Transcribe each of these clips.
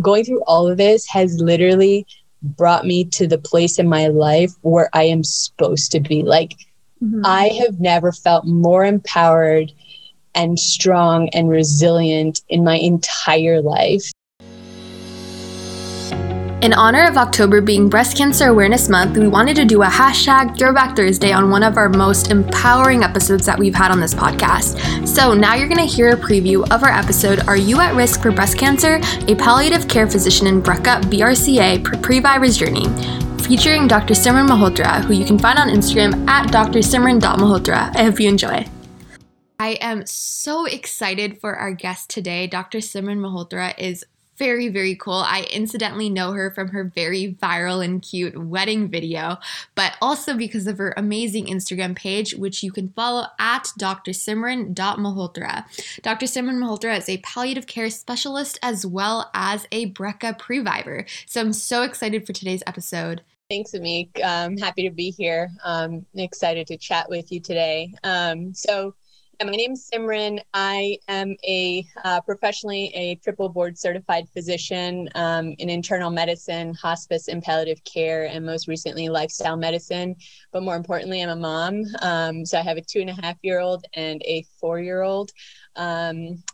going through all of this has literally brought me to the place in my life where I am supposed to be. Like, mm-hmm. I have never felt more empowered and strong and resilient in my entire life. In honor of October being Breast Cancer Awareness Month, we wanted to do a hashtag Throwback Thursday on one of our most empowering episodes that we've had on this podcast. So now you're going to hear a preview of our episode, Are You at Risk for Breast Cancer? A Palliative Care Physician in BRCA Pre-Virus Journey, featuring Dr. Simran Malhotra, who you can find on Instagram at drsimran.malhotra. I hope you enjoy. I am so excited for our guest today. Dr. Simran Malhotra is very, very cool. I incidentally know her from her very viral and cute wedding video, but also because of her amazing Instagram page, which you can follow at drsimran.malhotra. Dr. Simran Malhotra is a palliative care specialist as well as a BRCA pre-survivor. So I'm so excited for today's episode. Thanks, Amik. I'm happy to be here. I'm excited to chat with you today. My name is Simran. I am professionally a triple board certified physician in internal medicine, hospice and palliative care, and most recently lifestyle medicine. But more importantly, I'm a mom. So I have a 2.5-year-old and a 4-year-old,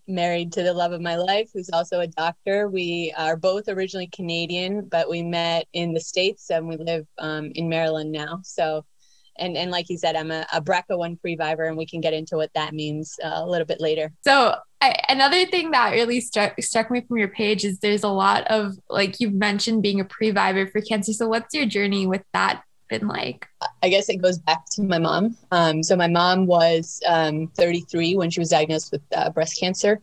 married to the love of my life, who's also a doctor. We are both originally Canadian, but we met in the States and we live in Maryland now. So. And like you said, I'm a BRCA1 pre-survivor, and we can get into what that means a little bit later. So another thing that really struck me from your page is there's a lot of, like you've mentioned, being a pre-survivor for cancer. So what's your journey with that been like? I guess it goes back to my mom. So my mom was 33 when she was diagnosed with breast cancer.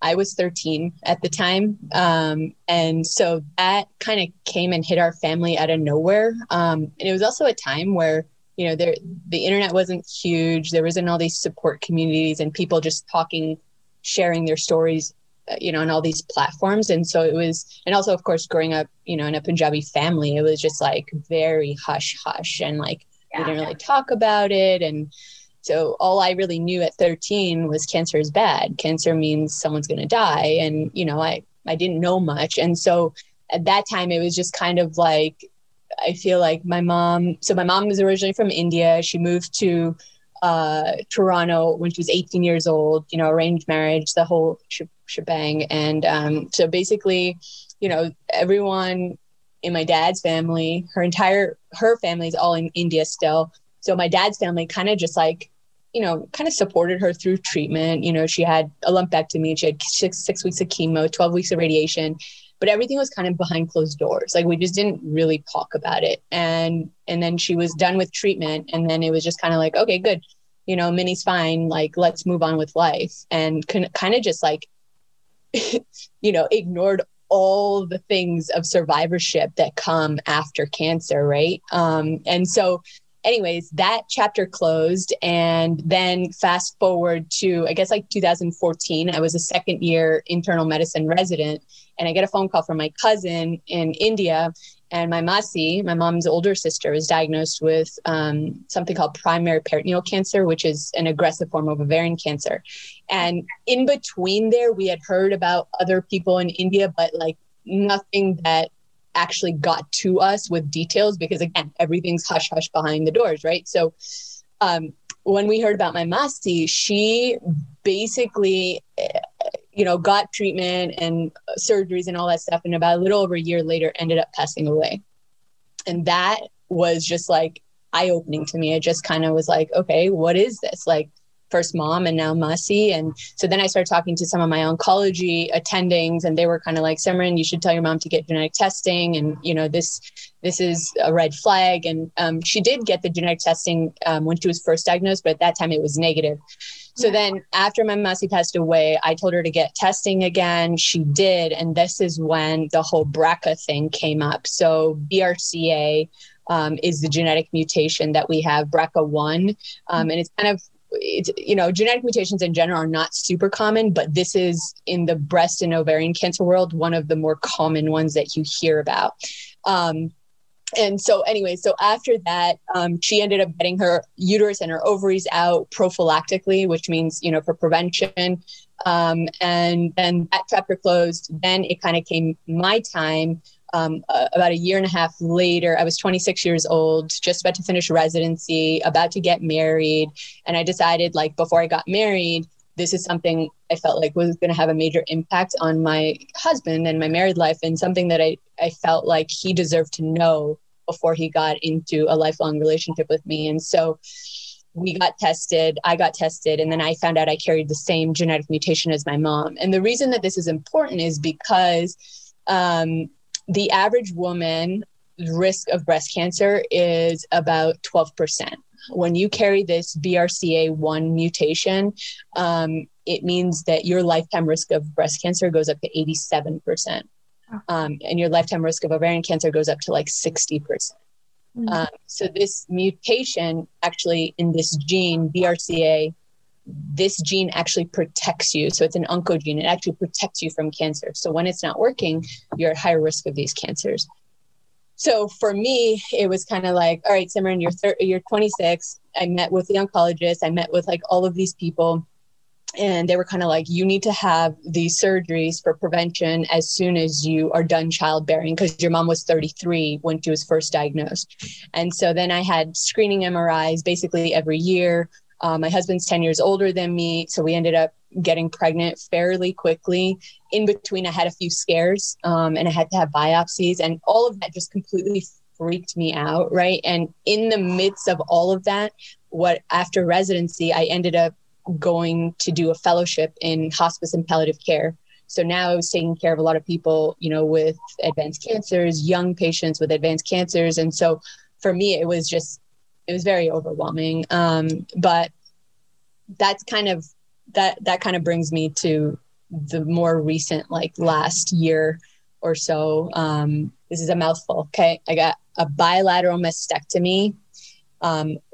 I was 13 at the time. And so that kind of came and hit our family out of nowhere. And it was also a time where, you know, the internet wasn't huge. There wasn't all these support communities and people just talking, sharing their stories, you know, on all these platforms. And so it was, and also, of course, growing up, you know, in a Punjabi family, it was just like very hush hush. And like, we didn't really talk about it. And so all I really knew at 13 was cancer is bad. Cancer means someone's going to die. And, you know, I didn't know much. And so at that time, it was just kind of like, I feel like my mom was originally from India. She moved to Toronto when she was 18 years old, you know, arranged marriage, the whole shebang. And so basically, you know, everyone in my dad's family, her family's all in India still. So my dad's family kind of just like, you know, kind of supported her through treatment. You know, she had a lumpectomy. She had six weeks of chemo, 12 weeks of radiation. But everything was kind of behind closed doors. Like, we just didn't really talk about it. And then she was done with treatment. And then it was just kind of like, okay, good. You know, Minnie's fine. Like, let's move on with life. And kind of just like, you know, ignored all the things of survivorship that come after cancer. Right. And so anyways, that chapter closed. And then fast forward to, I guess, like 2014, I was a 2nd year internal medicine resident. And I get a phone call from my cousin in India, and my masi, my mom's older sister, was diagnosed with something called primary peritoneal cancer, which is an aggressive form of ovarian cancer. And in between there, we had heard about other people in India, but like nothing that actually got to us with details, because again, everything's hush hush behind the doors, right? So when we heard about my masi, she basically, you know, got treatment and surgeries and all that stuff. And about a little over a year later, ended up passing away. And that was just like eye-opening to me. I just kind of was like, okay, what is this? Like, first mom and now masi. And so then I started talking to some of my oncology attendings, and they were kind of like, Simran, you should tell your mom to get genetic testing. And, you know, this is a red flag. And she did get the genetic testing when she was first diagnosed, but at that time it was negative. So then after my masi passed away, I told her to get testing again. She did. And this is when the whole BRCA thing came up. So BRCA is the genetic mutation that we have, BRCA1. And it's kind of, you know, genetic mutations in general are not super common, but this is, in the breast and ovarian cancer world, one of the more common ones that you hear about. And so anyway, so after that, she ended up getting her uterus and her ovaries out prophylactically, which means, you know, for prevention. And then that chapter closed. Then it kind of came my time. About a year and a half later, I was 26 years old, just about to finish residency, about to get married. And I decided, like, before I got married, this is something I felt like was going to have a major impact on my husband and my married life, and something that I felt like he deserved to know before he got into a lifelong relationship with me. And so we got tested, I got tested, and then I found out I carried the same genetic mutation as my mom. And the reason that this is important is because the average woman's risk of breast cancer is about 12%. When you carry this BRCA1 mutation, it means that your lifetime risk of breast cancer goes up to 87%. And your lifetime risk of ovarian cancer goes up to like 60%. Mm-hmm. So this mutation actually in this gene, BRCA, this gene actually protects you. So it's an oncogene. It actually protects you from cancer. So when it's not working, you're at higher risk of these cancers. So for me, it was kind of like, all right, Simran, you're 26. I met with the oncologist. I met with like all of these people, and they were kind of like, you need to have these surgeries for prevention as soon as you are done childbearing, because your mom was 33 when she was first diagnosed. And so then I had screening MRIs basically every year. My husband's 10 years older than me, so we ended up getting pregnant fairly quickly. In between, I had a few scares, and I had to have biopsies, and all of that just completely freaked me out, right? And in the midst of all of that, after residency, I ended up going to do a fellowship in hospice and palliative care. So now I was taking care of a lot of people, you know, with advanced cancers, young patients with advanced cancers. And so for me, it was very overwhelming. But that's kind of, that kind of brings me to the more recent, like last year or so. This is a mouthful. Okay. I got a bilateral mastectomy,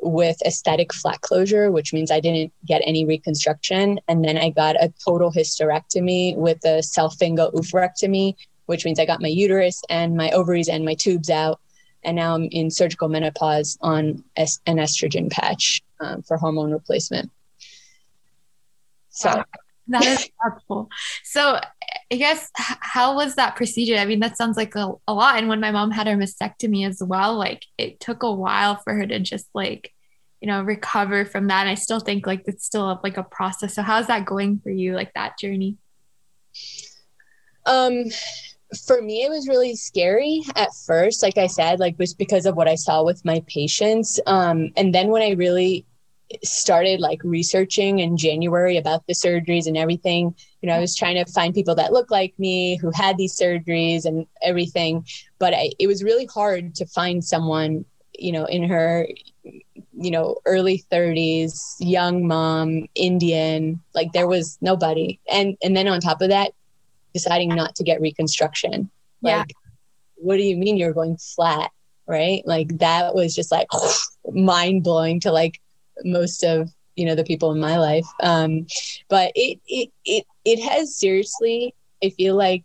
with aesthetic flat closure, which means I didn't get any reconstruction. And then I got a total hysterectomy with a salpingo oophorectomy, which means I got my uterus and my ovaries and my tubes out. And now I'm in surgical menopause on an estrogen patch for hormone replacement. So that is helpful. So I guess, how was that procedure? I mean, that sounds like a lot. And when my mom had her mastectomy as well, like it took a while for her to just like, you know, recover from that. And I still think like it's still like a process. So how's that going for you? Like that journey? For me, it was really scary at first. Like I said, like just because of what I saw with my patients. And then when I really started like researching in January about the surgeries and everything, you know, I was trying to find people that looked like me who had these surgeries and everything, but it was really hard to find someone, you know, in her, you know, early 30s, young mom, Indian, like there was nobody. And then on top of that, deciding not to get reconstruction. Like, What do you mean you're going flat? Right? Like that was just like mind blowing to like most of, you know, the people in my life. But it has seriously, I feel like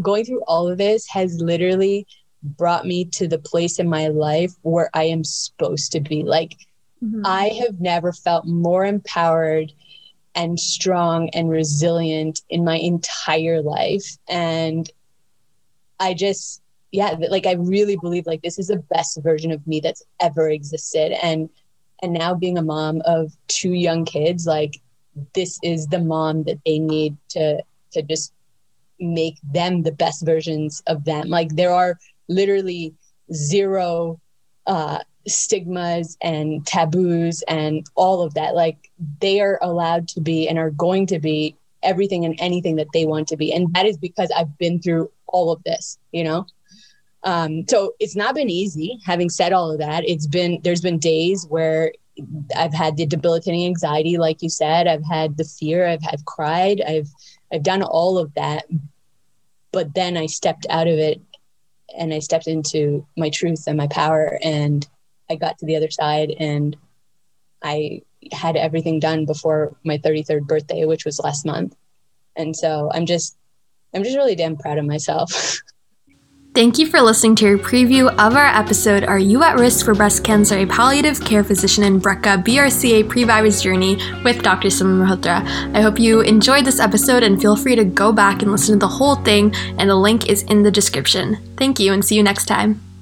going through all of this has literally brought me to the place in my life where I am supposed to be. Like, mm-hmm. I have never felt more empowered and strong and resilient in my entire life. And I just, like I really believe like this is the best version of me that's ever existed. And now being a mom of two young kids, like this is the mom that they need to just make them the best versions of them. Like there are literally zero stigmas and taboos and all of that. Like they are allowed to be and are going to be everything and anything that they want to be. And that is because I've been through all of this, you know? So it's not been easy. Having said all of that, there's been days where I've had the debilitating anxiety, like you said, I've had the fear, I've cried, I've done all of that, but then I stepped out of it and I stepped into my truth and my power, and I got to the other side, and I had everything done before my 33rd birthday, which was last month. And so I'm just really damn proud of myself. Thank you for listening to your preview of our episode, Are You at Risk for Breast Cancer? A Palliative Care Physician in BRCA, BRCA Pre-Virus Journey with Dr. Simran Malhotra. I hope you enjoyed this episode and feel free to go back and listen to the whole thing, and the link is in the description. Thank you and see you next time.